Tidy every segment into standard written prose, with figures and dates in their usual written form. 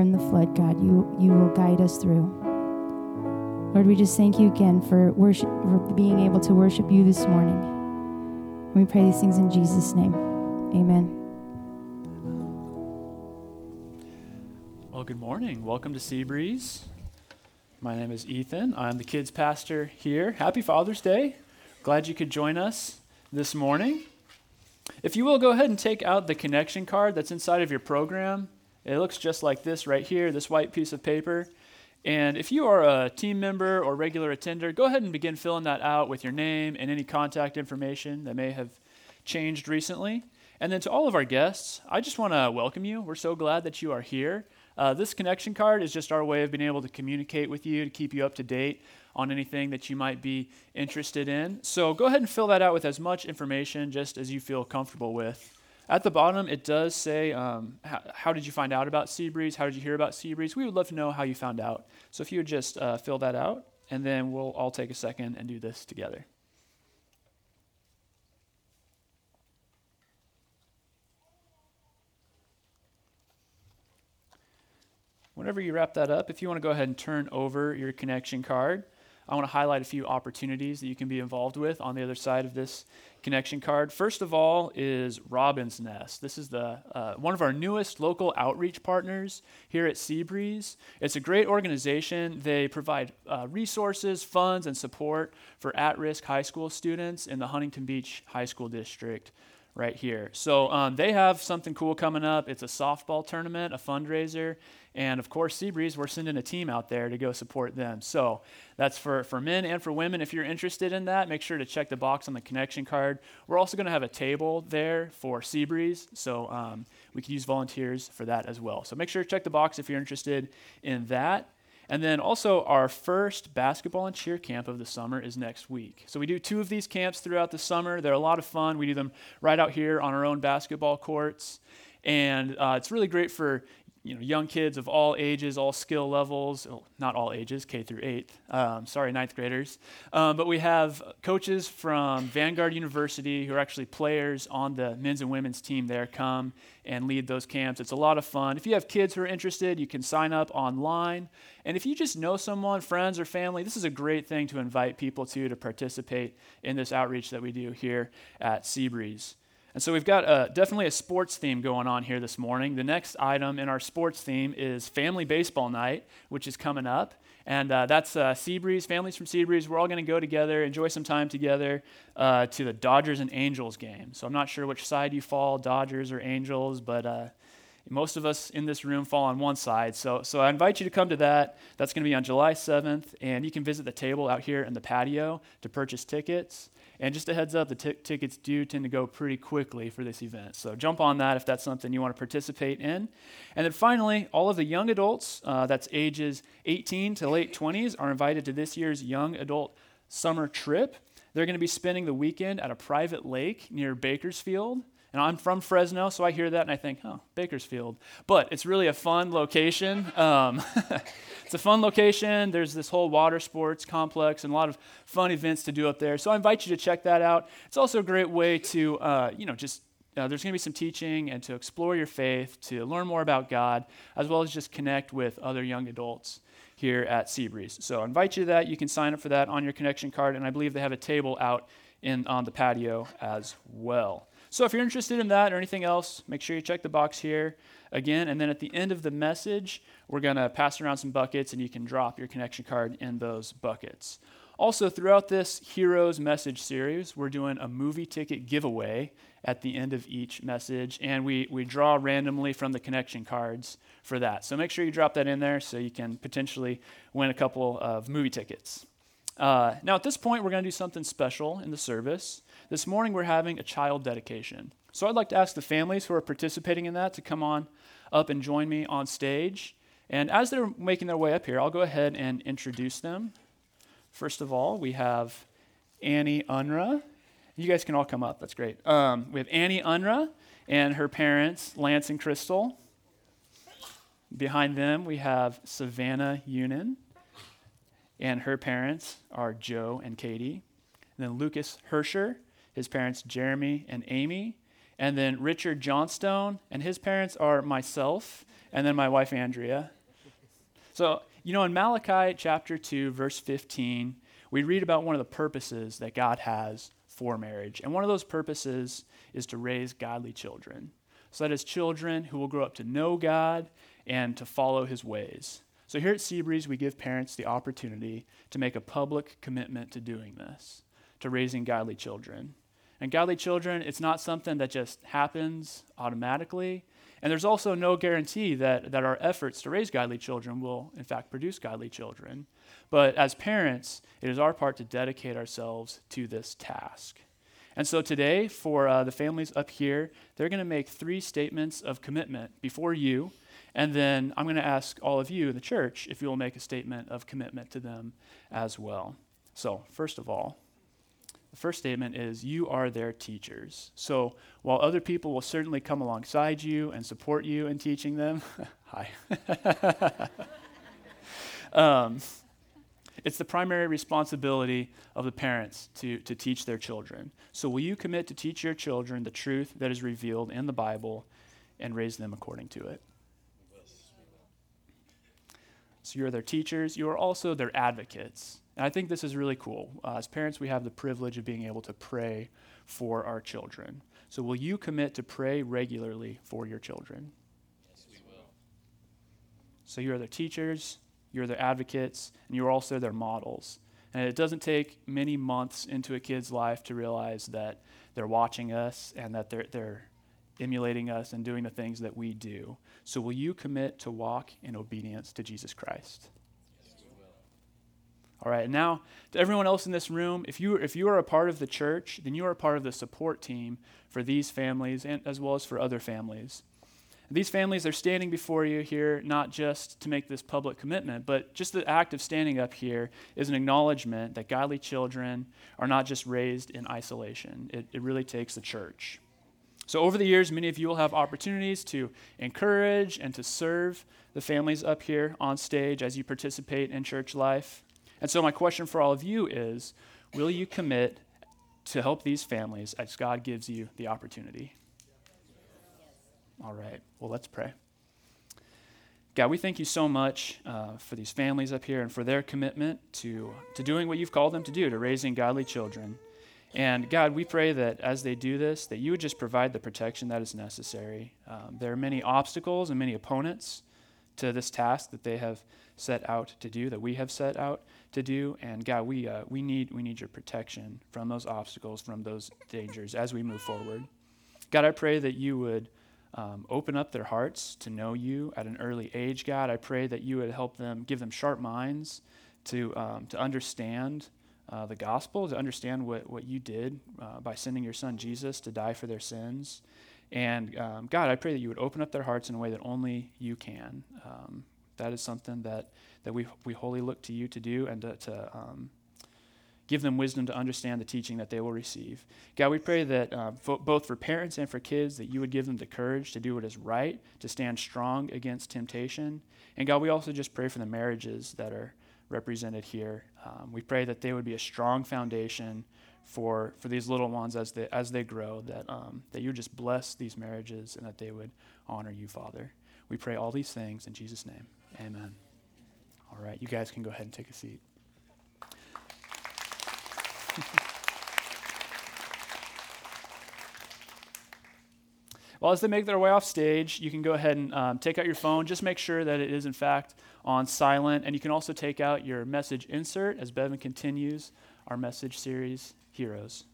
in the flood, God, you will guide us through. Lord, we just thank you again for worship, for being able to worship you this morning. And we pray these things in Jesus' name. Amen. Well, good morning. Welcome to Seabreeze. My name is Ethan. I'm the kids pastor here. Happy Father's Day. Glad you could join us this morning. If you will, go ahead and take out the connection card that's inside of your program. It looks just like this right here, this white piece of paper. And if you are a team member or regular attender, go ahead and begin filling that out with your name and any contact information that may have changed recently. And then to all of our guests, I just want to welcome you. We're so glad that you are here. This connection card is just our way of being able to communicate with you, to keep you up to date on anything that you might be interested in. So go ahead and fill that out with as much information just as you feel comfortable with. At the bottom, it does say, how did you find out about Seabreeze? How did you hear about Seabreeze? We would love to know how you found out. So if you would just fill that out, and then we'll all take a second and do this together. Whenever you wrap that up, if you want to go ahead and turn over your connection card, I want to highlight a few opportunities that you can be involved with on the other side of this connection card. First of all is Robin's Nest. This is the one of our newest local outreach partners here at Seabreeze. It's a great organization. They provide resources, funds, and support for at-risk high school students in the Huntington Beach High School District right here. So they have something cool coming up. It's a softball tournament, a fundraiser, and of course, Seabreeze, we're sending a team out there to go support them. So that's for men and for women. If you're interested in that, make sure to check the box on the connection card. We're also going to have a table there for Seabreeze, so we can use volunteers for that as well. So make sure to check the box if you're interested in that. And then also our first basketball and cheer camp of the summer is next week. So we do two of these camps throughout the summer. They're a lot of fun. We do them right out here on our own basketball courts. And it's really great for young kids of all ages, all skill levels. Oh, not all ages, K through 8th. Ninth graders. But we have coaches from Vanguard University who are actually players on the men's and women's team there come and lead those camps. It's a lot of fun. If you have kids who are interested, you can sign up online. And if you just know someone, friends or family, this is a great thing to invite people to participate in this outreach that we do here at Seabreeze. And so we've got definitely a sports theme going on here this morning. The next item in our sports theme is Family Baseball Night, which is coming up. And that's Seabreeze, families from Seabreeze. We're all going to go together, enjoy some time together to the Dodgers and Angels game. So I'm not sure which side you fall, Dodgers or Angels, but most of us in this room fall on one side. So I invite you to come to that. That's going to be on July 7th, and you can visit the table out here in the patio to purchase tickets. And just a heads up, the tickets do tend to go pretty quickly for this event. So jump on that if that's something you want to participate in. And then finally, all of the young adults, that's ages 18 to late 20s, are invited to this year's Young Adult Summer Trip. They're going to be spending the weekend at a private lake near Bakersfield. And I'm from Fresno, so I hear that and I think, oh, Bakersfield. But it's really a fun location. It's a fun location. There's this whole water sports complex and a lot of fun events to do up there. So I invite you to check that out. It's also a great way to, there's going to be some teaching and to explore your faith, to learn more about God, as well as just connect with other young adults here at Seabreeze. So I invite you to that. You can sign up for that on your connection card. And I believe they have a table out on the patio as well. So if you're interested in that or anything else, make sure you check the box here again. And then at the end of the message, we're going to pass around some buckets, and you can drop your connection card in those buckets. Also, throughout this Heroes message series, we're doing a movie ticket giveaway at the end of each message, and we draw randomly from the connection cards for that. So make sure you drop that in there so you can potentially win a couple of movie tickets. Now, at this point, we're going to do something special in the service. This morning, we're having a child dedication. So I'd like to ask the families who are participating in that to come on up and join me on stage. And as they're making their way up here, I'll go ahead and introduce them. First of all, we have Annie Unra. You guys can all come up. That's great. We have Annie Unra and her parents, Lance and Crystal. Behind them, we have Savannah Unin. And her parents are Joe and Katie. And then Lucas Herscher, his parents Jeremy and Amy. And then Richard Johnstone, and his parents are myself and then my wife, Andrea. So, you know, in Malachi chapter 2, verse 15, we read about one of the purposes that God has for marriage. And one of those purposes is to raise godly children, so that is children who will grow up to know God and to follow his ways. So here at Seabreeze, we give parents the opportunity to make a public commitment to doing this, to raising godly children. And godly children, it's not something that just happens automatically. And there's also no guarantee that our efforts to raise godly children will, in fact, produce godly children. But as parents, it is our part to dedicate ourselves to this task. And so today, for the families up here, they're going to make three statements of commitment before you. And then I'm going to ask all of you in the church if you will make a statement of commitment to them as well. So first of all, the first statement is, you are their teachers. So while other people will certainly come alongside you and support you in teaching them, hi, it's the primary responsibility of the parents to teach their children. So will you commit to teach your children the truth that is revealed in the Bible and raise them according to it? So you're their teachers. You are also their advocates. And I think this is really cool. As parents, we have the privilege of being able to pray for our children. So will you commit to pray regularly for your children? Yes, we will. So you're their teachers, you're their advocates, and you're also their models. And it doesn't take many months into a kid's life to realize that they're watching us and that they're emulating us and doing the things that we do. So will you commit to walk in obedience to Jesus Christ? All right, and now to everyone else in this room, if you are a part of the church, then you are a part of the support team for these families and as well as for other families. These families are standing before you here not just to make this public commitment, but just the act of standing up here is an acknowledgement that godly children are not just raised in isolation. It really takes a church. So over the years, many of you will have opportunities to encourage and to serve the families up here on stage as you participate in church life. And so my question for all of you is, will you commit to help these families as God gives you the opportunity? All right, well, let's pray. God, we thank you so much for these families up here and for their commitment to doing what you've called them to do, to raising godly children. And God, we pray that as they do this, that you would just provide the protection that is necessary. There are many obstacles and many opponents to this task that they have set out to do, that we have set out to do, and God, we need your protection from those obstacles, from those dangers as we move forward. God, I pray that you would open up their hearts to know you at an early age. God, I pray that you would help them, give them sharp minds to understand the gospel, to understand what you did by sending your son Jesus to die for their sins. And God, I pray that you would open up their hearts in a way that only you can. That is something that we wholly look to you to do, and to give them wisdom to understand the teaching that they will receive. God, we pray that both for parents and for kids, that you would give them the courage to do what is right, to stand strong against temptation. And God, we also just pray for the marriages that are represented here. We pray that they would be a strong foundation for these little ones as they grow, that you would just bless these marriages and that they would honor you, Father. We pray all these things in Jesus' name. Amen. All right, you guys can go ahead and take a seat. Well, as they make their way off stage, you can go ahead and take out your phone. Just make sure that it is, in fact, on silent. And you can also take out your message insert as Bevan continues our message series, Heroes.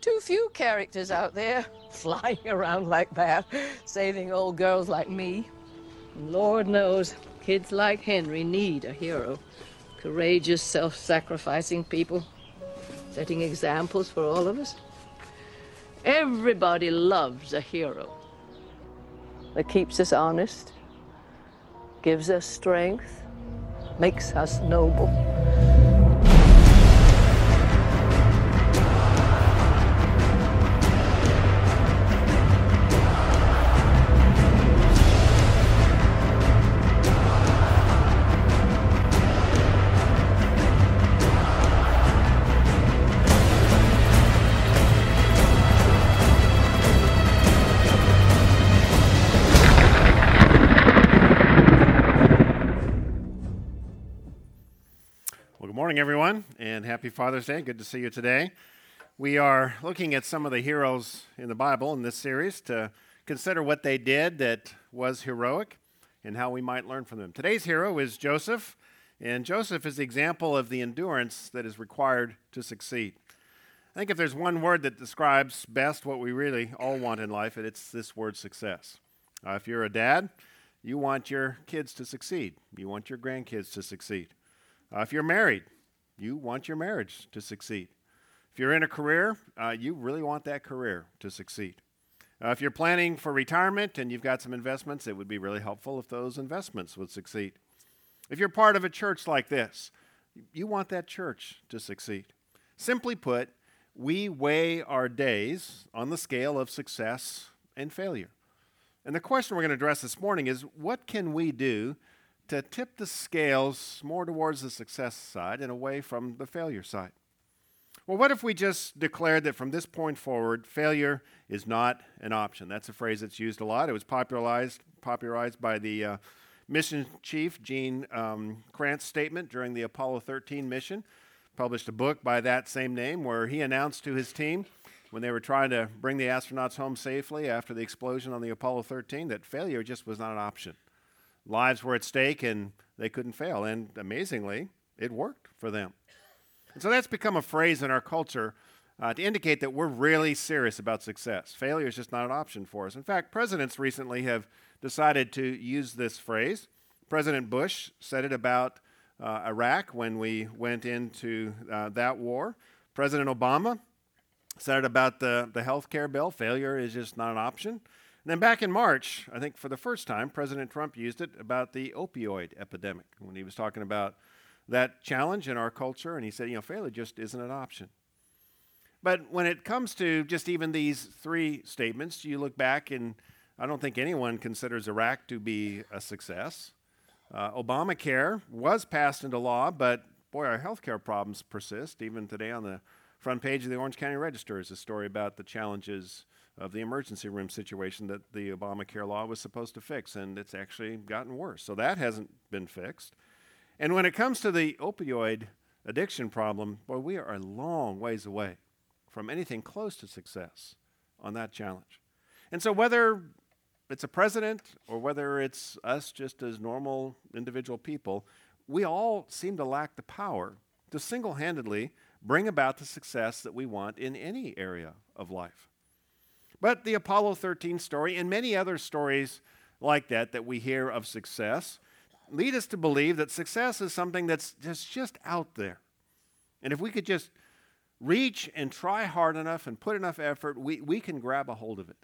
Too few characters out there flying around like that, saving old girls like me. Lord knows, kids like Henry need a hero. Courageous, self-sacrificing people, setting examples for all of us. Everybody loves a hero that keeps us honest, gives us strength, makes us noble. morning, everyone, and happy Father's Day. Good to see you today. We are looking at some of the heroes in the Bible in this series to consider what they did that was heroic and how we might learn from them. Today's hero is Joseph, and Joseph is the example of the endurance that is required to succeed. I think if there's one word that describes best what we really all want in life, it's this word success. If you're a dad, you want your kids to succeed. You want your grandkids to succeed. If you're married, you want your marriage to succeed. If you're in a career, you really want that career to succeed. If you're planning for retirement and you've got some investments, it would be really helpful if those investments would succeed. If you're part of a church like this, you want that church to succeed. Simply put, we weigh our days on the scale of success and failure. And the question we're going to address this morning is, what can we do to tip the scales more towards the success side and away from the failure side? Well, what if we just declared that from this point forward, failure is not an option? That's a phrase that's used a lot. It was popularized by the mission chief, Gene Kranz's statement during the Apollo 13 mission. Published a book by that same name where he announced to his team when they were trying to bring the astronauts home safely after the explosion on the Apollo 13 that failure just was not an option. Lives were at stake and they couldn't fail. And amazingly, it worked for them. And so that's become a phrase in our culture to indicate that we're really serious about success. Failure is just not an option for us. In fact, presidents recently have decided to use this phrase. President Bush said it about Iraq when we went into that war. President Obama said it about the health care bill. Failure is just not an option. And then back in March, I think for the first time, President Trump used it about the opioid epidemic when he was talking about that challenge in our culture. And he said, you know, failure just isn't an option. But when it comes to just even these three statements, you look back and I don't think anyone considers Iraq to be a success. Obamacare was passed into law, but boy, our healthcare problems persist. Even today on the front page of the Orange County Register is a story about the challenges of the emergency room situation that the Obamacare law was supposed to fix, and it's actually gotten worse. So that hasn't been fixed. And when it comes to the opioid addiction problem, boy, we are a long ways away from anything close to success on that challenge. And so whether it's a president or whether it's us just as normal individual people, we all seem to lack the power to single-handedly bring about the success that we want in any area of life. But the Apollo 13 story and many other stories like that we hear of success lead us to believe that success is something that's just out there. And if we could just reach and try hard enough and put enough effort, we can grab a hold of it.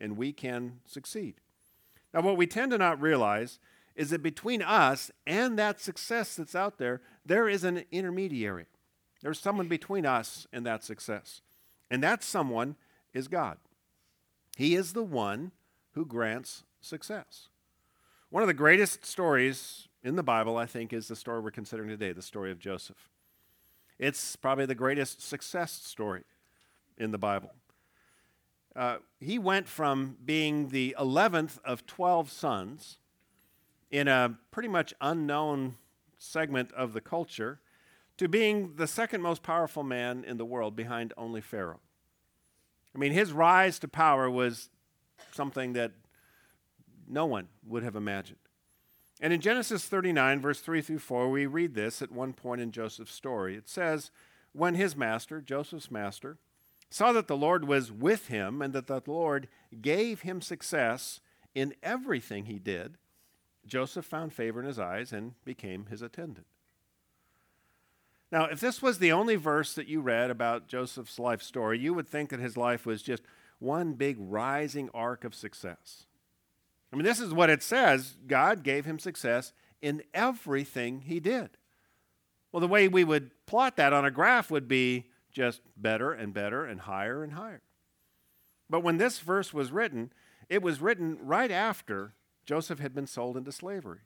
And we can succeed. Now, what we tend to not realize is that between us and that success that's out there, there is an intermediary. There's someone between us and that success. And that someone is God. He is the one who grants success. One of the greatest stories in the Bible, I think, is the story we're considering today, the story of Joseph. It's probably the greatest success story in the Bible. He went from being the 11th of 12 sons in a pretty much unknown segment of the culture to being the second most powerful man in the world behind only Pharaoh. I mean, his rise to power was something that no one would have imagined. And in Genesis 39, verse 3 through 4, we read this at one point in Joseph's story. It says, when his master, Joseph's master, saw that the Lord was with him and that the Lord gave him success in everything he did, Joseph found favor in his eyes and became his attendant. Now, if this was the only verse that you read about Joseph's life story, you would think that his life was just one big rising arc of success. I mean, this is what it says. God gave him success in everything he did. Well, the way we would plot that on a graph would be just better and better and higher and higher. But when this verse was written, it was written right after Joseph had been sold into slavery.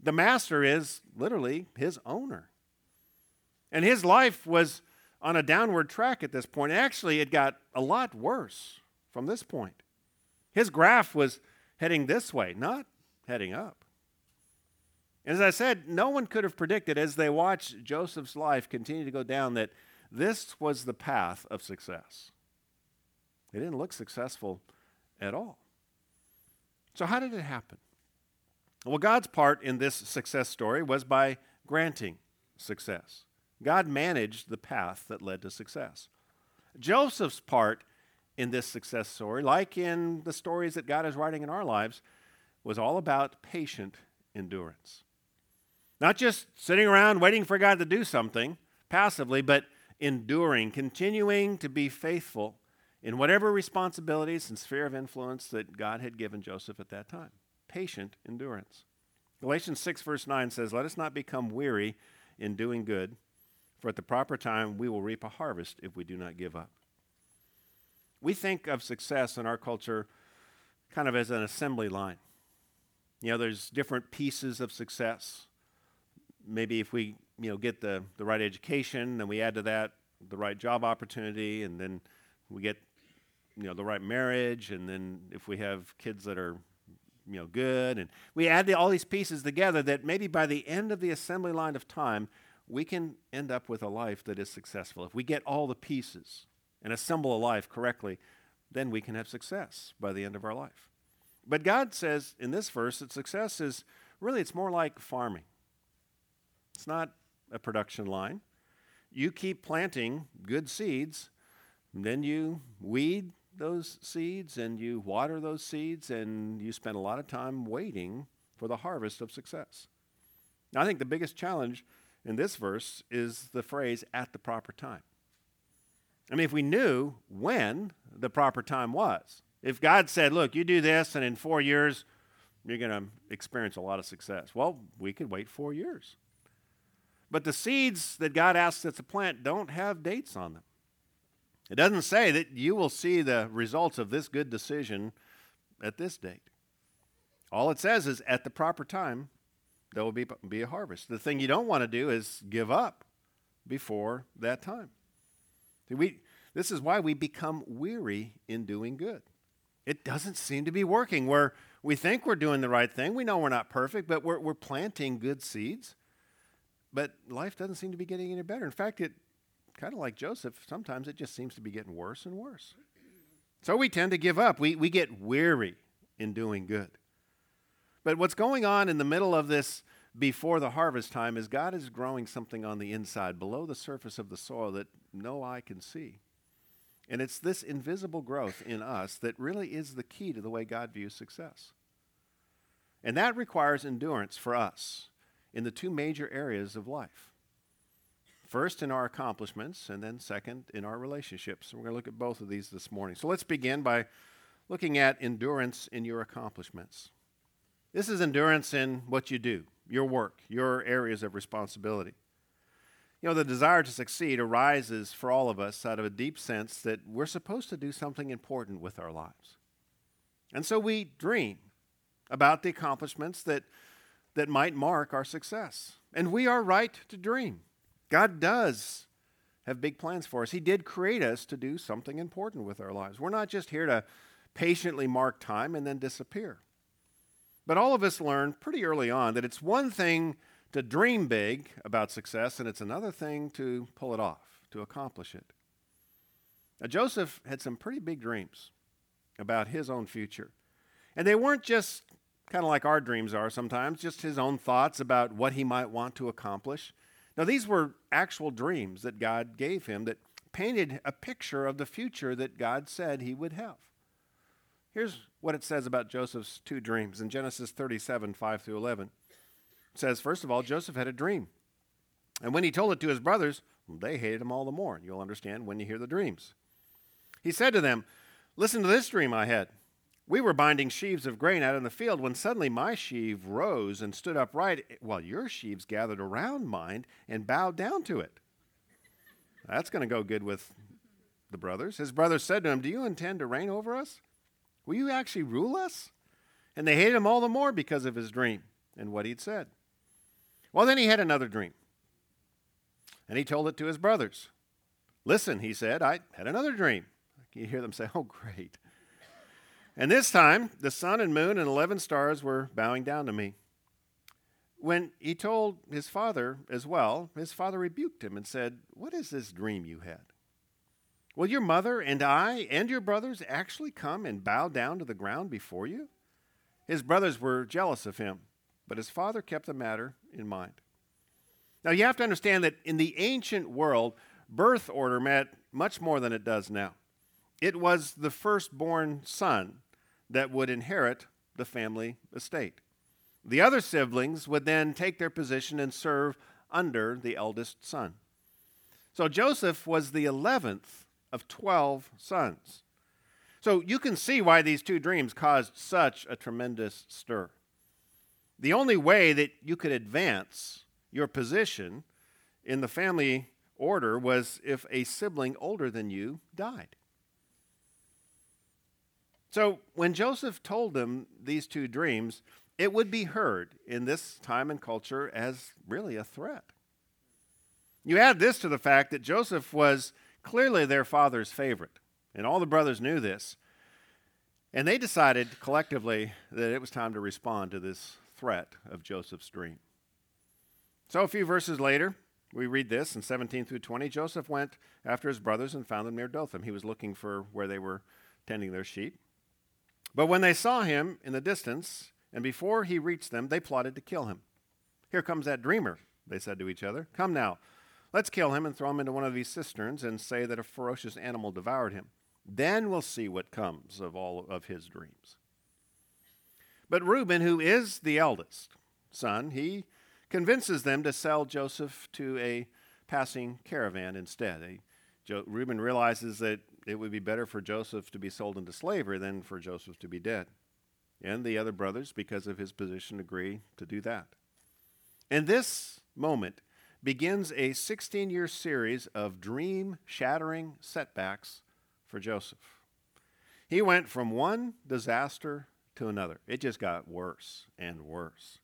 The master is literally his owner. And his life was on a downward track at this point. Actually, it got a lot worse from this point. His graph was heading this way, not heading up. As I said, no one could have predicted, as they watched Joseph's life continue to go down, that this was the path of success. It didn't look successful at all. So how did it happen? Well, God's part in this success story was by granting success. God managed the path that led to success. Joseph's part in this success story, like in the stories that God is writing in our lives, was all about patient endurance. Not just sitting around waiting for God to do something passively, but enduring, continuing to be faithful in whatever responsibilities and sphere of influence that God had given Joseph at that time. Patient endurance. Galatians 6 verse 9 says, "Let us not become weary in doing good, for at the proper time we will reap a harvest if we do not give up." We think of success in our culture kind of as an assembly line. You know, there's different pieces of success. Maybe if we, get the right education, then we add to that the right job opportunity, and then we get, the right marriage, and then if we have kids that are good, and we add all these pieces together that maybe by the end of the assembly line of time, we can end up with a life that is successful. If we get all the pieces and assemble a life correctly, then we can have success by the end of our life. But God says in this verse that success is really, it's more like farming. It's not a production line. You keep planting good seeds, and then you weed those seeds, and you water those seeds, and you spend a lot of time waiting for the harvest of success. Now, I think the biggest challenge in this verse is the phrase, "at the proper time." I mean, if we knew when the proper time was, if God said, "Look, you do this, and in 4 years, you're going to experience a lot of success," well, we could wait 4 years. But the seeds that God asks us to plant don't have dates on them. It doesn't say that you will see the results of this good decision at this date. All it says is at the proper time, there will be a harvest. The thing you don't want to do is give up before that time. This is why we become weary in doing good. It doesn't seem to be working. We think we're doing the right thing. We know we're not perfect, but we're planting good seeds. But life doesn't seem to be getting any better. In fact, it kind of like Joseph, sometimes it just seems to be getting worse and worse. So we tend to give up. We get weary in doing good. But what's going on in the middle of this before the harvest time is God is growing something on the inside, below the surface of the soil that no eye can see. And it's this invisible growth in us that really is the key to the way God views success. And that requires endurance for us in the two major areas of life. First, in our accomplishments, and then second, in our relationships. And we're going to look at both of these this morning. So let's begin by looking at endurance in your accomplishments. This is endurance in what you do, your work, your areas of responsibility. The desire to succeed arises for all of us out of a deep sense that we're supposed to do something important with our lives. And so we dream about the accomplishments that might mark our success. And we are right to dream. God does have big plans for us. He did create us to do something important with our lives. We're not just here to patiently mark time and then disappear. But all of us learn pretty early on that it's one thing to dream big about success, and it's another thing to pull it off, to accomplish it. Now, Joseph had some pretty big dreams about his own future. And they weren't just kind of like our dreams are sometimes, just his own thoughts about what he might want to accomplish. Now, these were actual dreams that God gave him that painted a picture of the future that God said he would have. Here's what it says about Joseph's two dreams in Genesis 37, 5-11. It says, first of all, Joseph had a dream. And when he told it to his brothers, they hated him all the more. You'll understand when you hear the dreams. He said to them, "Listen to this dream I had. We were binding sheaves of grain out in the field when suddenly my sheaf rose and stood upright while your sheaves gathered around mine and bowed down to it." That's going to go good with the brothers. His brothers said to him, "Do you intend to reign over us? Will you actually rule us?" And they hated him all the more because of his dream and what he'd said. Well, then he had another dream, and he told it to his brothers. "Listen," he said, "I had another dream." You hear them say, "Oh, great." "And this time, the sun and moon and 11 stars were bowing down to me. When he told his father as well, his father rebuked him and said, "What is this dream you had? Will your mother and I and your brothers actually come and bow down to the ground before you?" His brothers were jealous of him, but his father kept the matter in mind. Now, you have to understand that in the ancient world, birth order meant much more than it does now. It was the firstborn son that would inherit the family estate. The other siblings would then take their position and serve under the eldest son. So Joseph was the 11th of 12 sons. So you can see why these two dreams caused such a tremendous stir. The only way that you could advance your position in the family order was if a sibling older than you died. So when Joseph told them these two dreams, it would be heard in this time and culture as really a threat. You add this to the fact that Joseph was clearly their father's favorite, and all the brothers knew this, and they decided collectively that it was time to respond to this threat of Joseph's dream. So a few verses later, we read this in 17 through 20, Joseph went after his brothers and found them near Dothan. He was looking for where they were tending their sheep. But when they saw him in the distance, and before he reached them, they plotted to kill him. "Here comes that dreamer," they said to each other. "Come now, let's kill him and throw him into one of these cisterns and say that a ferocious animal devoured him. Then we'll see what comes of all of his dreams." But Reuben, who is the eldest son, he convinces them to sell Joseph to a passing caravan instead. Reuben realizes that it would be better for Joseph to be sold into slavery than for Joseph to be dead. And the other brothers, because of his position, agree to do that. And this moment begins a 16-year series of dream-shattering setbacks for Joseph. He went from one disaster to another. It just got worse and worse.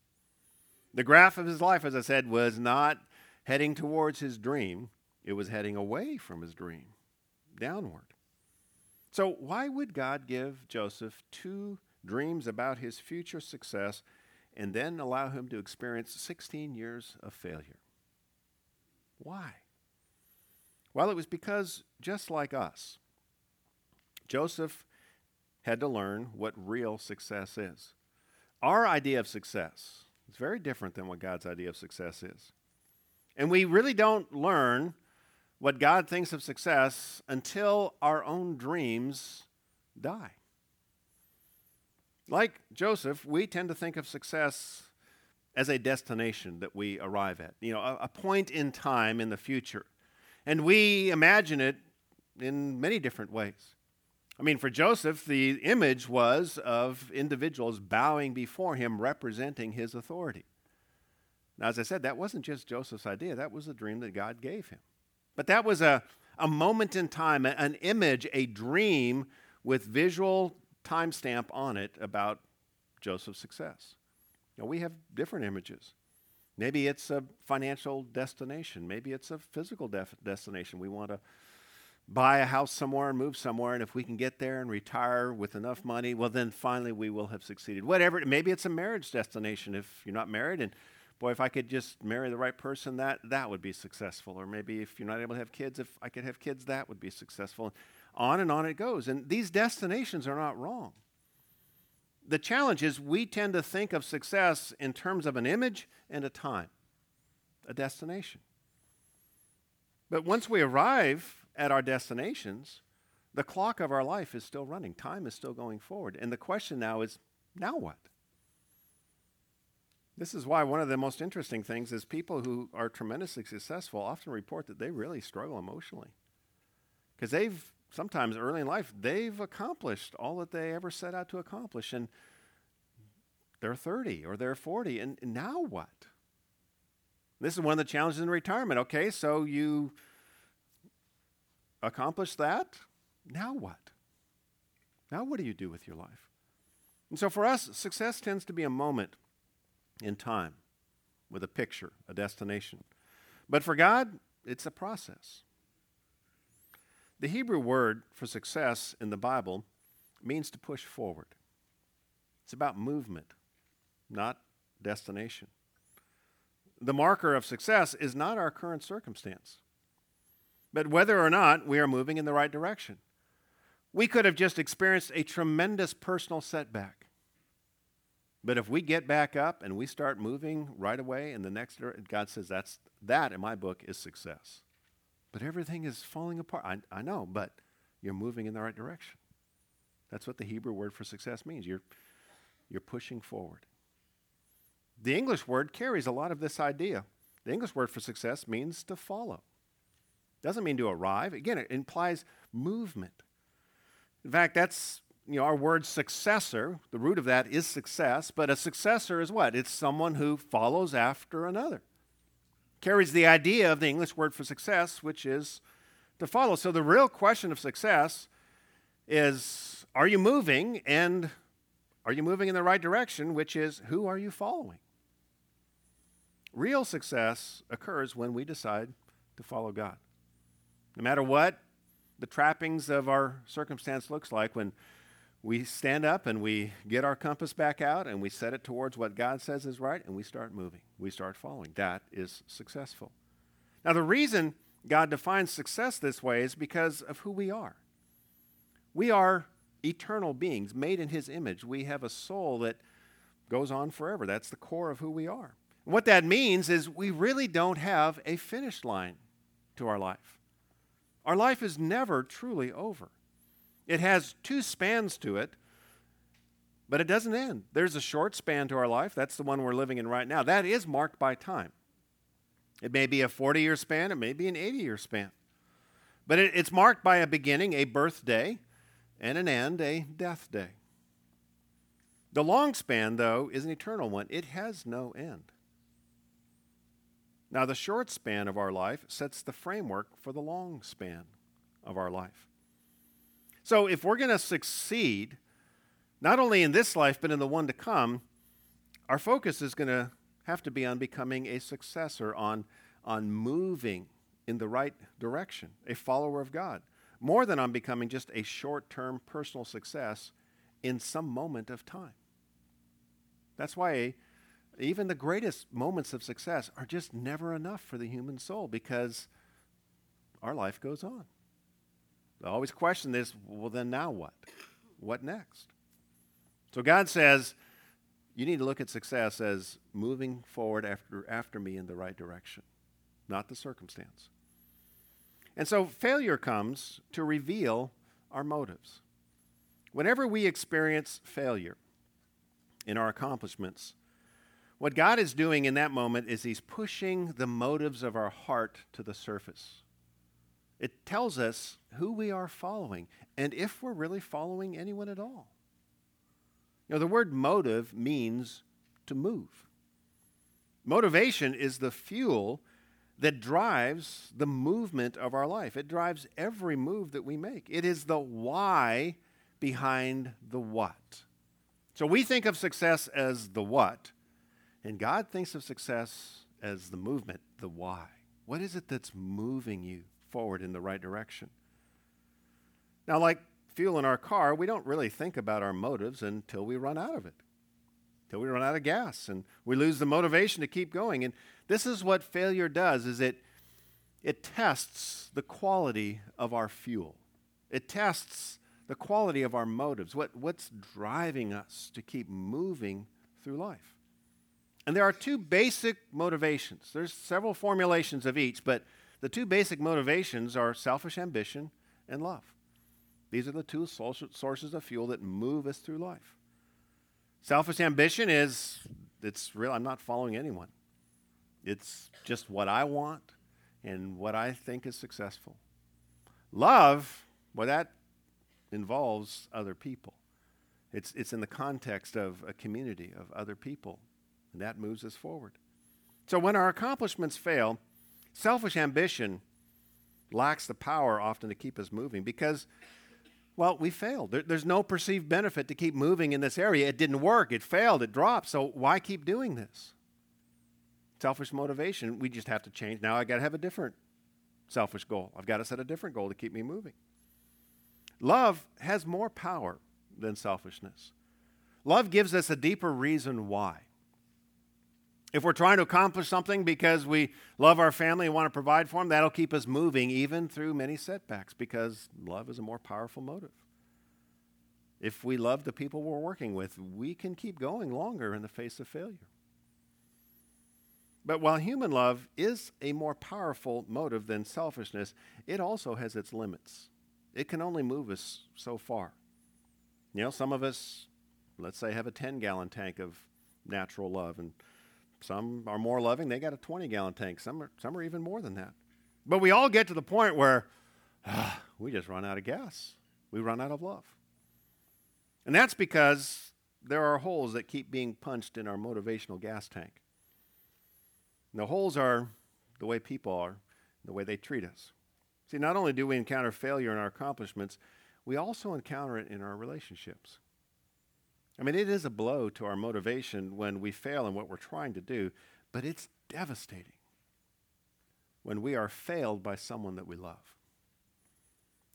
The graph of his life, as I said, was not heading towards his dream. It was heading away from his dream, downward. So why would God give Joseph two dreams about his future success and then allow him to experience 16 years of failure? Why? Well, it was because, just like us, Joseph had to learn what real success is. Our idea of success is very different than what God's idea of success is. And we really don't learn what God thinks of success until our own dreams die. Like Joseph, we tend to think of success as a destination that we arrive at, a point in time in the future. And we imagine it in many different ways. I mean, for Joseph, the image was of individuals bowing before him, representing his authority. Now, as I said, that wasn't just Joseph's idea. That was a dream that God gave him. But that was a moment in time, an image, a dream with visual timestamp on it about Joseph's success. Now, we have different images. Maybe it's a financial destination. Maybe it's a physical destination. We want to buy a house somewhere and move somewhere, and if we can get there and retire with enough money, well, then finally we will have succeeded. Whatever, maybe it's a marriage destination if you're not married, and boy, if I could just marry the right person, that would be successful. Or maybe if you're not able to have kids, if I could have kids, that would be successful. On and on it goes, and these destinations are not wrong. The challenge is we tend to think of success in terms of an image and a time, a destination. But once we arrive at our destinations, the clock of our life is still running. Time is still going forward. And the question now is, now what? This is why one of the most interesting things is people who are tremendously successful often report that they really struggle emotionally. Because they've, sometimes early in life, they've accomplished all that they ever set out to accomplish. And they're 30 or they're 40. And now what? This is one of the challenges in retirement. Okay, so you accomplish that, now what? Now what do you do with your life? And so for us, success tends to be a moment in time with a picture, a destination. But for God, it's a process. The Hebrew word for success in the Bible means to push forward. It's about movement, not destination. the marker of success is not our current circumstance, but whether or not we are moving in the right direction. We could have just experienced a tremendous personal setback. But if we get back up and we start moving right away in the next direction, God says that in my book is success. But everything is falling apart. I know, but you're moving in the right direction. That's what the Hebrew word for success means. You're pushing forward. The English word carries a lot of this idea. The English word for success means to follow. Doesn't mean to arrive. Again, it implies movement. In fact, that's, our word successor, the root of that is success, but a successor is what? It's someone who follows after another. Carries the idea of the English word for success, which is to follow. So the real question of success is, are you moving, and are you moving in the right direction, which is, who are you following? Real success occurs when we decide to follow God. No matter what the trappings of our circumstance looks like, when we stand up and we get our compass back out and we set it towards what God says is right and we start moving, we start following. That is successful. Now, the reason God defines success this way is because of who we are. We are eternal beings made in His image. We have a soul that goes on forever. That's the core of who we are. And what that means is we really don't have a finish line to our life. Our life is never truly over. It has two spans to it, but it doesn't end. There's a short span to our life. That's the one we're living in right now. That is marked by time. It may be a 40-year span. It may be an 80-year span. But it's marked by a beginning, a birthday, and an end, a death day. The long span, though, is an eternal one. It has no end. Now, the short span of our life sets the framework for the long span of our life. So if we're going to succeed, not only in this life, but in the one to come, our focus is going to have to be on becoming a successor, on moving in the right direction, a follower of God, more than on becoming just a short-term personal success in some moment of time. That's why even the greatest moments of success are just never enough for the human soul, because our life goes on. I always question this, well, then now what? What next? So God says, you need to look at success as moving forward after me in the right direction, not the circumstance. And so failure comes to reveal our motives. Whenever we experience failure in our accomplishments, what God is doing in that moment is He's pushing the motives of our heart to the surface. It tells us who we are following and if we're really following anyone at all. The word motive means to move. Motivation is the fuel that drives the movement of our life. It drives every move that we make. It is the why behind the what. So we think of success as the what, and God thinks of success as the movement, the why. What is it that's moving you forward in the right direction? Now, like fuel in our car, we don't really think about our motives until we run out of it, until we run out of gas, and we lose the motivation to keep going. And this is what failure does, is it tests the quality of our fuel. It tests the quality of our motives, what's driving us to keep moving through life. And there are two basic motivations. There's several formulations of each, but the two basic motivations are selfish ambition and love. These are the two sources of fuel that move us through life. Selfish ambition is, it's real, I'm not following anyone. It's just what I want and what I think is successful. Love, well, that involves other people. It's in the context of a community of other people. And that moves us forward. So when our accomplishments fail, selfish ambition lacks the power often to keep us moving because, well, we failed. There's no perceived benefit to keep moving in this area. It didn't work. It failed. It dropped. So why keep doing this? Selfish motivation, we just have to change. Now I've got to have a different selfish goal. I've got to set a different goal to keep me moving. Love has more power than selfishness. Love gives us a deeper reason why. If we're trying to accomplish something because we love our family and want to provide for them, that'll keep us moving even through many setbacks, because love is a more powerful motive. If we love the people we're working with, we can keep going longer in the face of failure. But while human love is a more powerful motive than selfishness, it also has its limits. It can only move us so far. You know, some of us, let's say, have a 10-gallon tank of natural love, and some are more loving. They got a 20-gallon tank. Some are even more than that. But we all get to the point where we just run out of gas. We run out of love. And that's because there are holes that keep being punched in our motivational gas tank. And the holes are the way people are, the way they treat us. See, not only do we encounter failure in our accomplishments, we also encounter it in our relationships. I mean, it is a blow to our motivation when we fail in what we're trying to do, but it's devastating when we are failed by someone that we love.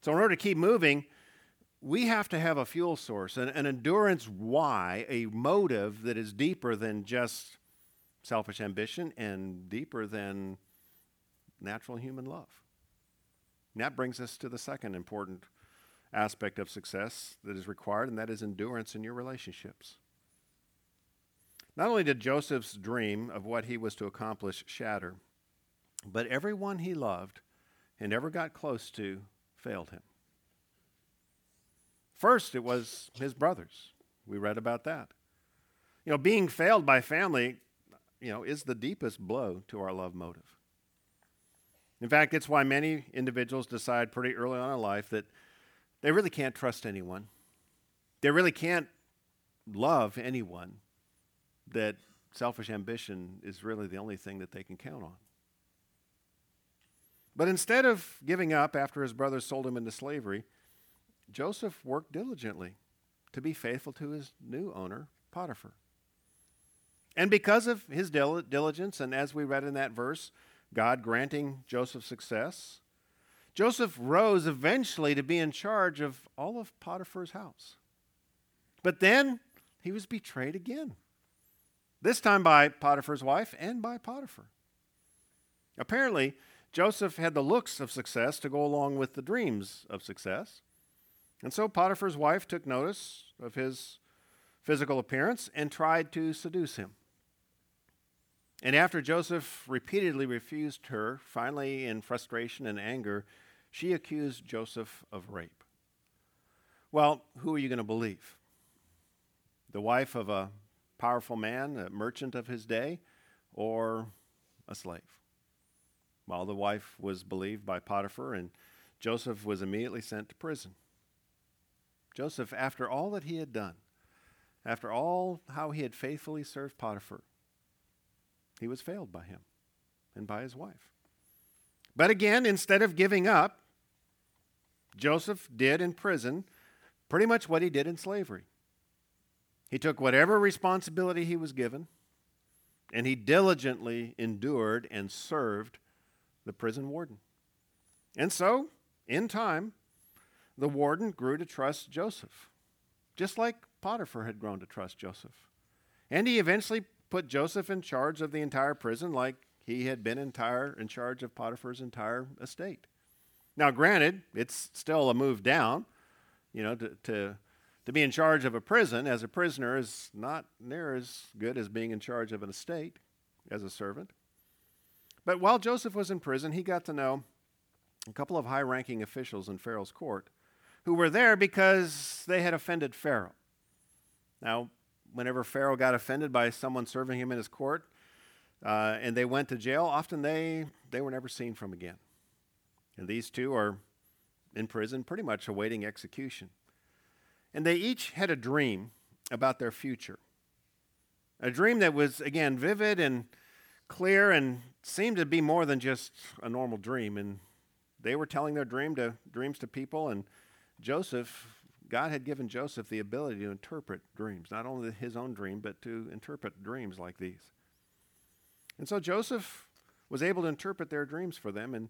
So in order to keep moving, we have to have a fuel source, an endurance why, a motive that is deeper than just selfish ambition and deeper than natural human love. And that brings us to the second important aspect of success that is required, and that is endurance in your relationships. Not only did Joseph's dream of what he was to accomplish shatter, but everyone he loved and ever got close to failed him. First, it was his brothers. We read about that. You know, being failed by family, you know, is the deepest blow to our love motive. In fact, it's why many individuals decide pretty early on in life that they really can't trust anyone. They really can't love anyone. That selfish ambition is really the only thing that they can count on. But instead of giving up after his brothers sold him into slavery, Joseph worked diligently to be faithful to his new owner, Potiphar. And because of his diligence, and as we read in that verse, God granting Joseph success, Joseph rose eventually to be in charge of all of Potiphar's house. But then he was betrayed again, this time by Potiphar's wife and by Potiphar. Apparently, Joseph had the looks of success to go along with the dreams of success. And so Potiphar's wife took notice of his physical appearance and tried to seduce him. And after Joseph repeatedly refused her, finally in frustration and anger, she accused Joseph of rape. Well, who are you going to believe? The wife of a powerful man, a merchant of his day, or a slave? Well, the wife was believed by Potiphar, and Joseph was immediately sent to prison. Joseph, after all that he had done, after all how he had faithfully served Potiphar, he was failed by him and by his wife. But again, instead of giving up, Joseph did in prison pretty much what he did in slavery. He took whatever responsibility he was given, and he diligently endured and served the prison warden. And so, in time, the warden grew to trust Joseph, just like Potiphar had grown to trust Joseph. And he eventually put Joseph in charge of the entire prison like he had been in charge of Potiphar's entire estate. Now, granted, it's still a move down. You know, to be in charge of a prison as a prisoner is not near as good as being in charge of an estate as a servant. But while Joseph was in prison, he got to know a couple of high-ranking officials in Pharaoh's court who were there because they had offended Pharaoh. Now, whenever Pharaoh got offended by someone serving him in his court and they went to jail, often they were never seen from again. And these two are in prison pretty much awaiting execution. And they each had a dream about their future, a dream that was, again, vivid and clear and seemed to be more than just a normal dream. And they were telling their dreams to people, and God had given Joseph the ability to interpret dreams, not only his own dream, but to interpret dreams like these. And so Joseph was able to interpret their dreams for them and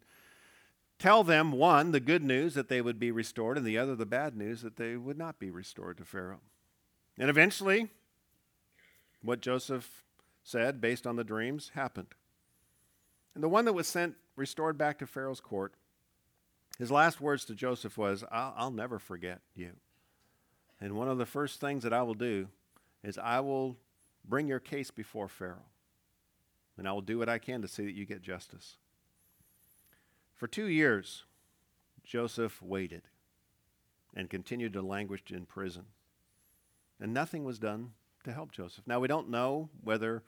tell them, one, the good news that they would be restored, and the other, the bad news that they would not be restored to Pharaoh. And eventually, what Joseph said, based on the dreams, happened. And the one that was sent, restored back to Pharaoh's court, his last words to Joseph was, I'll never forget you. And one of the first things that I will do is I will bring your case before Pharaoh. And I will do what I can to see that you get justice. For 2 years, Joseph waited and continued to languish in prison. And nothing was done to help Joseph. Now, we don't know whether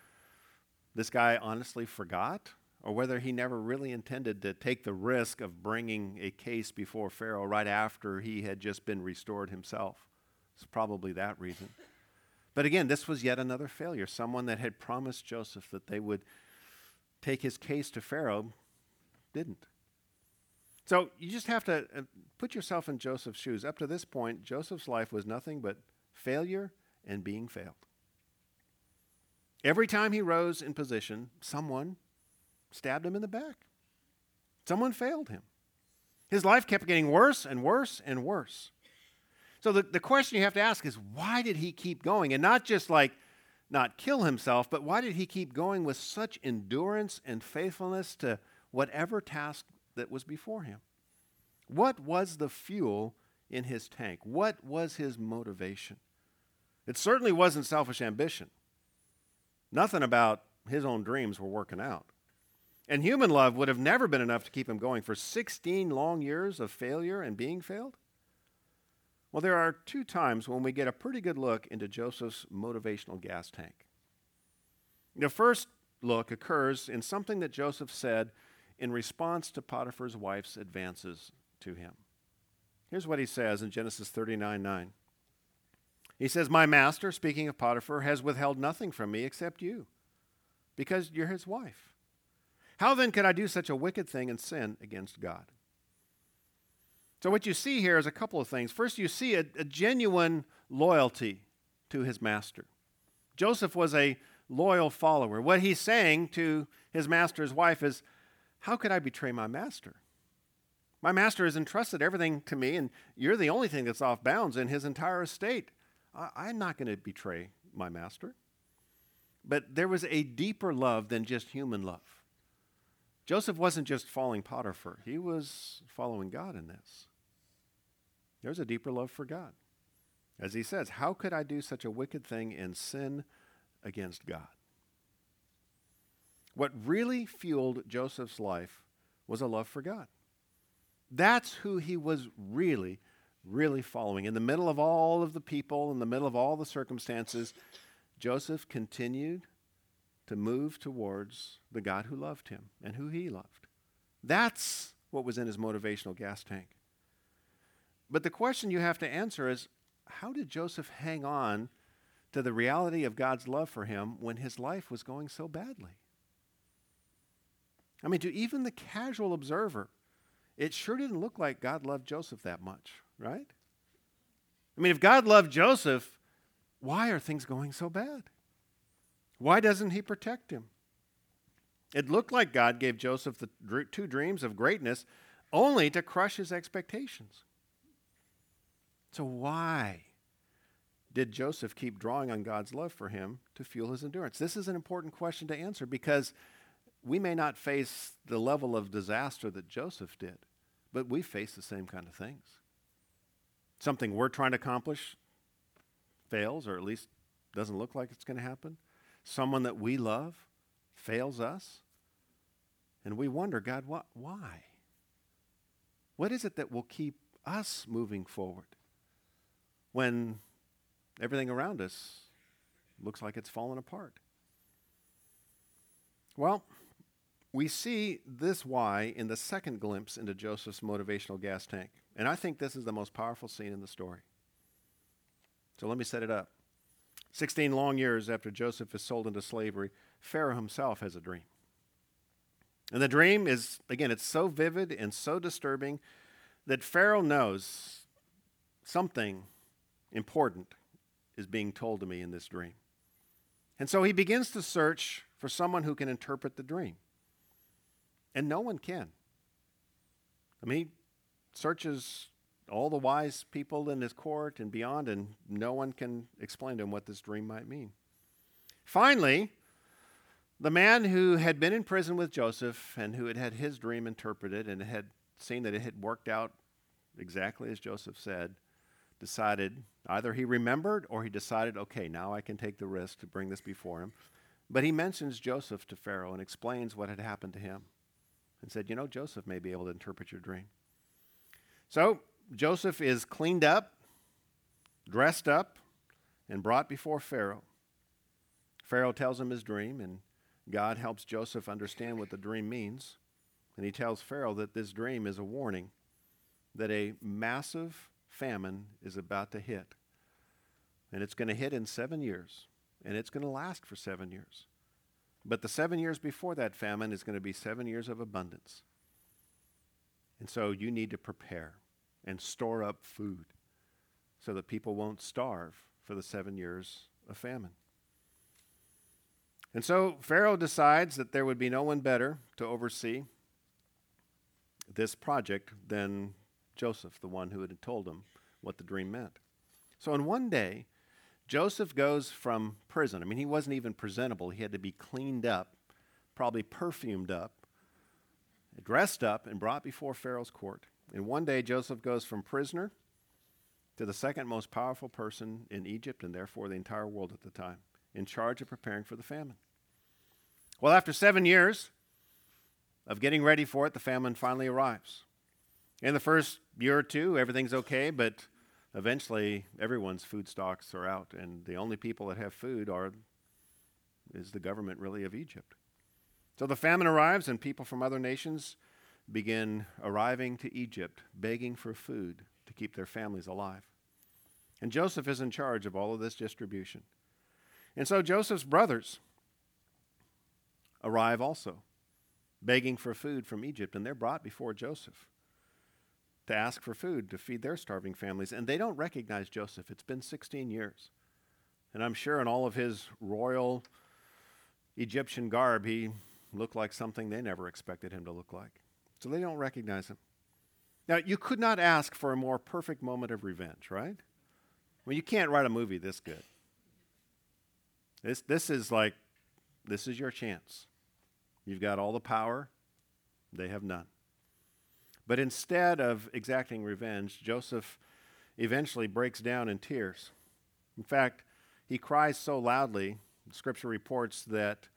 this guy honestly forgot or whether he never really intended to take the risk of bringing a case before Pharaoh right after he had just been restored himself. It's probably that reason. But again, this was yet another failure. Someone that had promised Joseph that they would take his case to Pharaoh didn't. So you just have to put yourself in Joseph's shoes. Up to this point, Joseph's life was nothing but failure and being failed. Every time he rose in position, someone stabbed him in the back. Someone failed him. His life kept getting worse and worse and worse. So the question you have to ask is, why did he keep going? And not just like not kill himself, but why did he keep going with such endurance and faithfulness to whatever task that was before him? What was the fuel in his tank? What was his motivation? It certainly wasn't selfish ambition. Nothing about his own dreams were working out. And human love would have never been enough to keep him going for 16 long years of failure and being failed. Well, there are two times when we get a pretty good look into Joseph's motivational gas tank. The first look occurs in something that Joseph said in response to Potiphar's wife's advances to him. Here's what he says in Genesis 39:9. He says, "My master," speaking of Potiphar, "has withheld nothing from me except you, because you're his wife. How then could I do such a wicked thing and sin against God?" So what you see here is a couple of things. First, you see a genuine loyalty to his master. Joseph was a loyal follower. What he's saying to his master's wife is, how could I betray my master? My master has entrusted everything to me, and you're the only thing that's off bounds in his entire estate. I'm not going to betray my master. But there was a deeper love than just human love. Joseph wasn't just following Potiphar. He was following God in this. There's a deeper love for God. As he says, how could I do such a wicked thing and sin against God? What really fueled Joseph's life was a love for God. That's who he was really, really following. In the middle of all of the people, in the middle of all the circumstances, Joseph continued to move towards the God who loved him and who he loved. That's what was in his motivational gas tank. But the question you have to answer is, how did Joseph hang on to the reality of God's love for him when his life was going so badly? I mean, to even the casual observer, it sure didn't look like God loved Joseph that much, right? I mean, if God loved Joseph, why are things going so bad? Why doesn't he protect him? It looked like God gave Joseph the two dreams of greatness only to crush his expectations. So why did Joseph keep drawing on God's love for him to fuel his endurance? This is an important question to answer because we may not face the level of disaster that Joseph did, but we face the same kind of things. Something we're trying to accomplish fails, or at least doesn't look like it's going to happen. Someone that we love fails us, and we wonder, God, why? What is it that will keep us moving forward when everything around us looks like it's fallen apart? Well, we see this why in the second glimpse into Joseph's motivational gas tank, and I think this is the most powerful scene in the story. So let me set it up. 16 long years after Joseph is sold into slavery, Pharaoh himself has a dream. And the dream is, again, it's so vivid and so disturbing that Pharaoh knows something important is being told to me in this dream. And so he begins to search for someone who can interpret the dream. And no one can. I mean, he searches all the wise people in his court and beyond, and no one can explain to him what this dream might mean. Finally, The man who had been in prison with Joseph and who had had his dream interpreted and had seen that it had worked out exactly as Joseph said, decided, either he remembered or he decided, okay, now I can take the risk to bring this before him. But he mentions Joseph to Pharaoh and explains what had happened to him and said, you know, Joseph may be able to interpret your dream. So Joseph is cleaned up, dressed up, and brought before Pharaoh. Pharaoh tells him his dream, and God helps Joseph understand what the dream means. And he tells Pharaoh that this dream is a warning that a massive famine is about to hit. And it's going to hit in 7 years, and it's going to last for 7 years. But the 7 years before that famine is going to be 7 years of abundance. And so you need to prepare and store up food so that people won't starve for the 7 years of famine. And so Pharaoh decides that there would be no one better to oversee this project than Joseph, the one who had told him what the dream meant. So in one day, Joseph goes from prison. I mean, he wasn't even presentable. He had to be cleaned up, probably perfumed up, dressed up, and brought before Pharaoh's court. And one day, Joseph goes from prisoner to the second most powerful person in Egypt, and therefore the entire world at the time, in charge of preparing for the famine. Well, after 7 years of getting ready for it, the famine finally arrives. In the first year or two, everything's okay, but eventually everyone's food stocks are out, and the only people that have food is the government, really, of Egypt. So the famine arrives, and people from other nations begin arriving to Egypt, begging for food to keep their families alive. And Joseph is in charge of all of this distribution. And so Joseph's brothers arrive also, begging for food from Egypt, and they're brought before Joseph to ask for food to feed their starving families. And they don't recognize Joseph. It's been 16 years. And I'm sure in all of his royal Egyptian garb, he looked like something they never expected him to look like. So they don't recognize him. Now, you could not ask for a more perfect moment of revenge, right? Well, you can't write a movie this good. This is your chance. You've got all the power. They have none. But instead of exacting revenge, Joseph eventually breaks down in tears. In fact, he cries so loudly, Scripture reports that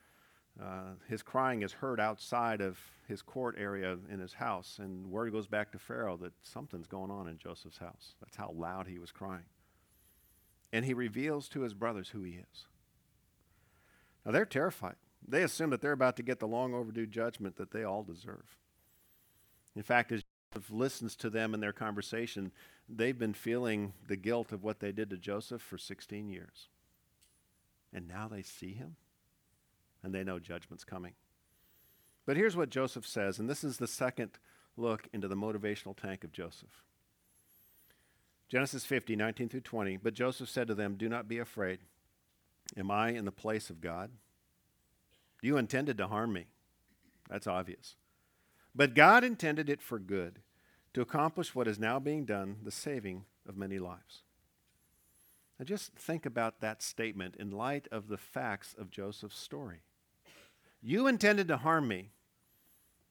his crying is heard outside of his court area in his house, and word goes back to Pharaoh that something's going on in Joseph's house. That's how loud he was crying. And he reveals to his brothers who he is. Now, they're terrified. They assume that they're about to get the long overdue judgment that they all deserve. In fact, as Joseph listens to them in their conversation, they've been feeling the guilt of what they did to Joseph for 16 years. And now they see him, and they know judgment's coming. But here's what Joseph says, and this is the second look into the motivational tank of Joseph. Genesis 50, 19 through 20, "But Joseph said to them, 'Do not be afraid. Am I in the place of God? You intended to harm me.'" That's obvious. "But God intended it for good, to accomplish what is now being done, the saving of many lives." Now just think about that statement in light of the facts of Joseph's story. You intended to harm me,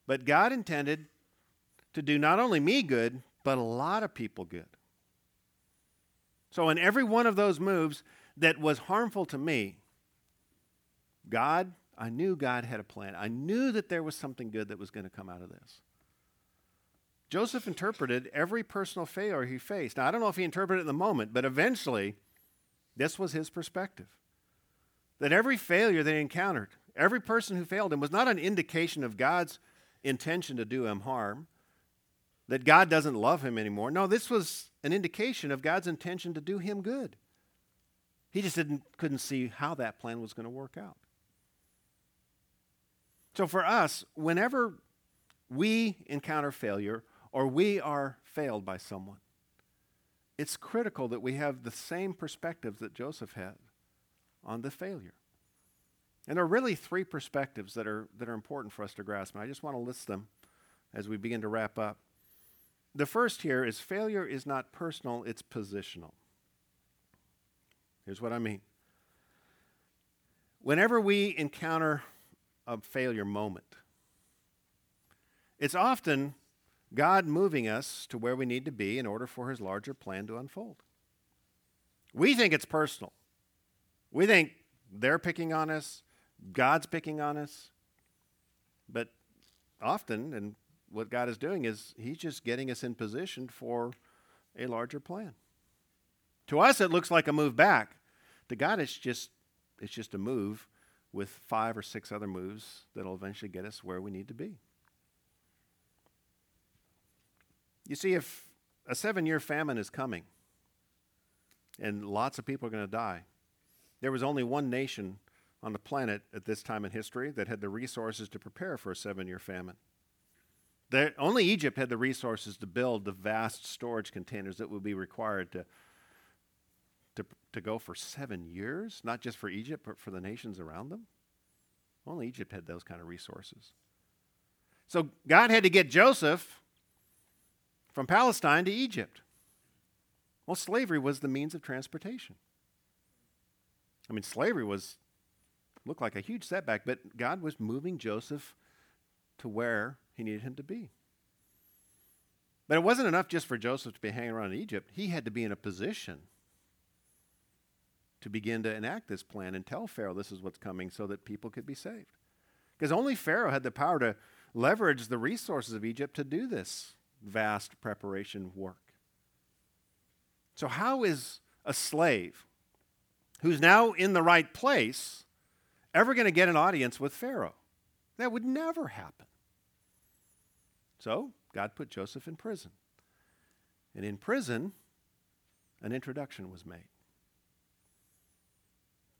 but God intended to do not only me good, but a lot of people good. So in every one of those moves that was harmful to me, I knew God had a plan. I knew that there was something good that was going to come out of this. Joseph interpreted every personal failure he faced. Now, I don't know if he interpreted it in the moment, but eventually, this was his perspective. That every failure they encountered, every person who failed him, was not an indication of God's intention to do him harm, that God doesn't love him anymore. No, this was an indication of God's intention to do him good. He just couldn't see how that plan was going to work out. So for us, whenever we encounter failure or we are failed by someone, it's critical that we have the same perspectives that Joseph had on the failure. And there are really three perspectives that are important for us to grasp, and I just want to list them as we begin to wrap up. The first here is failure is not personal, it's positional. Here's what I mean. Whenever we encounter a failure moment. It's often God moving us to where we need to be in order for his larger plan to unfold. We think it's personal. We think they're picking on us, God's picking on us. But often, and what God is doing is he's just getting us in position for a larger plan. To us, it looks like a move back. To God, it's just a move with 5 or 6 other moves that'll eventually get us where we need to be. You see, if a 7-year famine is coming and lots of people are going to die, there was only one nation on the planet at this time in history that had the resources to prepare for a 7-year famine. Only Egypt had the resources to build the vast storage containers that would be required to go for 7 years, not just for Egypt, but for the nations around them. Only Egypt had those kind of resources. So God had to get Joseph from Palestine to Egypt. Well, slavery was the means of transportation. I mean, slavery looked like a huge setback, but God was moving Joseph to where he needed him to be. But it wasn't enough just for Joseph to be hanging around in Egypt. He had to be in a position to begin to enact this plan and tell Pharaoh this is what's coming so that people could be saved. Because only Pharaoh had the power to leverage the resources of Egypt to do this vast preparation work. So how is a slave who's now in the right place ever going to get an audience with Pharaoh? That would never happen. So God put Joseph in prison. And in prison, an introduction was made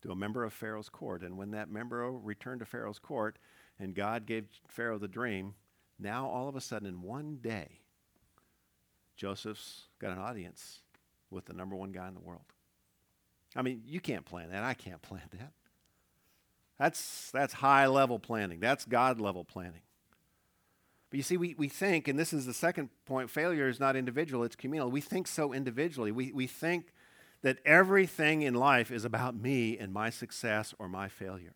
to a member of Pharaoh's court. And when that member returned to Pharaoh's court and God gave Pharaoh the dream, now all of a sudden in one day, Joseph's got an audience with the number one guy in the world. I mean, you can't plan that. I can't plan that. That's high-level planning. That's God-level planning. But you see, we think, and this is the second point, failure is not individual, it's communal. We think so individually. We think that everything in life is about me and my success or my failure.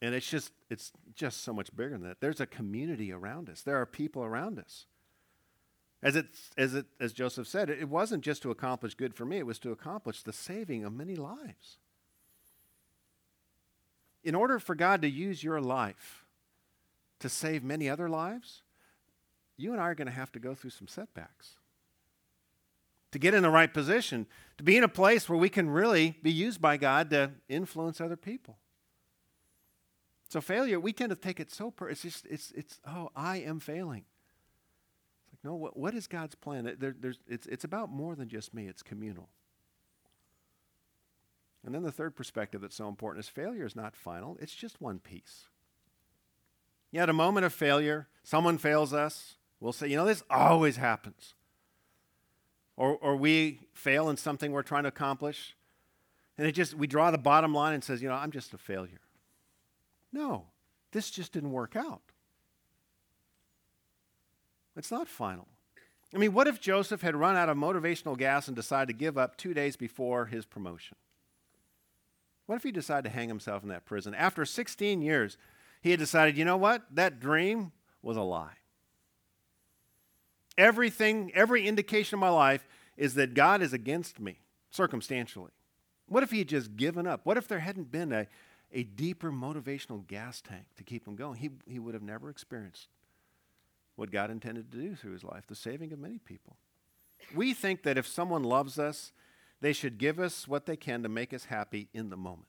And it's just so much bigger than that. There's a community around us. There are people around us. As Joseph said, it wasn't just to accomplish good for me. It was to accomplish the saving of many lives. In order for God to use your life to save many other lives, you and I are going to have to go through some setbacks to get in the right position, to be in a place where we can really be used by God to influence other people. So failure, we tend to take it so I am failing. It's like, no, what is God's plan? It's about more than just me, it's communal. And then the third perspective that's so important is failure is not final, it's just one piece. At a moment of failure, someone fails us, we'll say, this always happens. Or we fail in something we're trying to accomplish, and we draw the bottom line and says, I'm just a failure. No, this just didn't work out. It's not final. I mean, what if Joseph had run out of motivational gas and decided to give up 2 days before his promotion? What if he decided to hang himself in that prison? After 16 years, he had decided, that dream was a lie. Every indication of my life is that God is against me, circumstantially. What if he had just given up? What if there hadn't been a deeper motivational gas tank to keep him going? He would have never experienced what God intended to do through his life, the saving of many people. We think that if someone loves us, they should give us what they can to make us happy in the moment.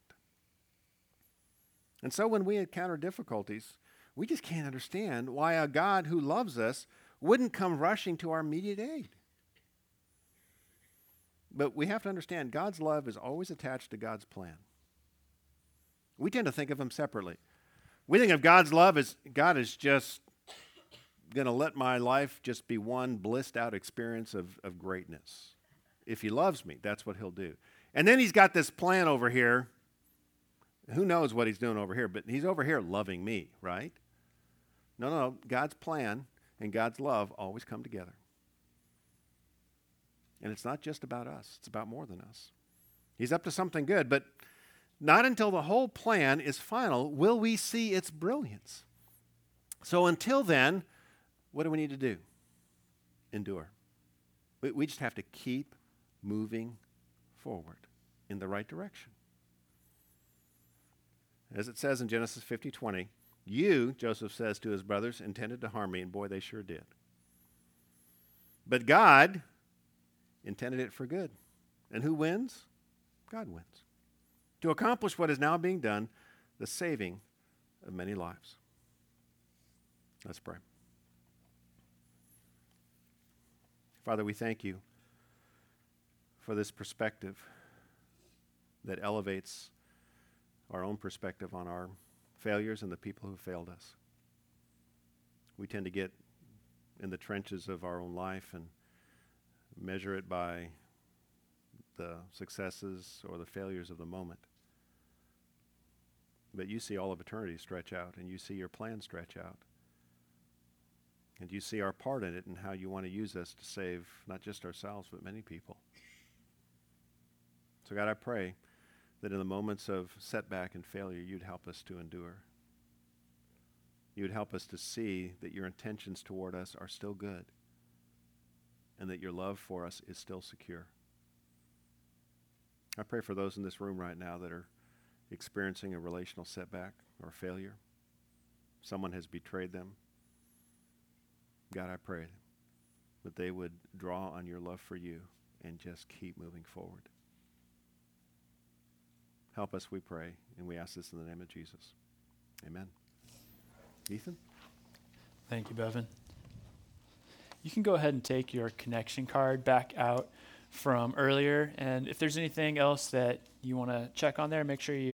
And so when we encounter difficulties, we just can't understand why a God who loves us wouldn't come rushing to our immediate aid. But we have to understand God's love is always attached to God's plan. We tend to think of them separately. We think of God's love as God is just going to let my life just be one blissed out experience of greatness. If he loves me, that's what he'll do. And then he's got this plan over here. Who knows what he's doing over here, but he's over here loving me, right? No, God's plan and God's love always come together. And it's not just about us. It's about more than us. He's up to something good, but Not until the whole plan is final will we see its brilliance. So until then, what do we need to do? Endure. We just have to keep moving forward in the right direction. As it says in Genesis 50:20, you, Joseph says to his brothers, intended to harm me, and boy, they sure did. But God intended it for good. And who wins? God wins. To accomplish what is now being done, the saving of many lives. Let's pray. Father, we thank you for this perspective that elevates our own perspective on our failures and the people who failed us. We tend to get in the trenches of our own life and measure it by the successes or the failures of the moment. But you see all of eternity stretch out, and you see your plan stretch out. And you see our part in it and how you want to use us to save not just ourselves, but many people. So God, I pray that in the moments of setback and failure, you'd help us to endure. You'd help us to see that your intentions toward us are still good and that your love for us is still secure. I pray for those in this room right now that are experiencing a relational setback or failure. Someone has betrayed them. God, I pray that they would draw on your love for you and just keep moving forward. Help us, we pray, and we ask this in the name of Jesus. Amen. Ethan? Thank you, Bevan. You can go ahead and take your connection card back out from earlier, and if there's anything else that you want to check on there, make sure you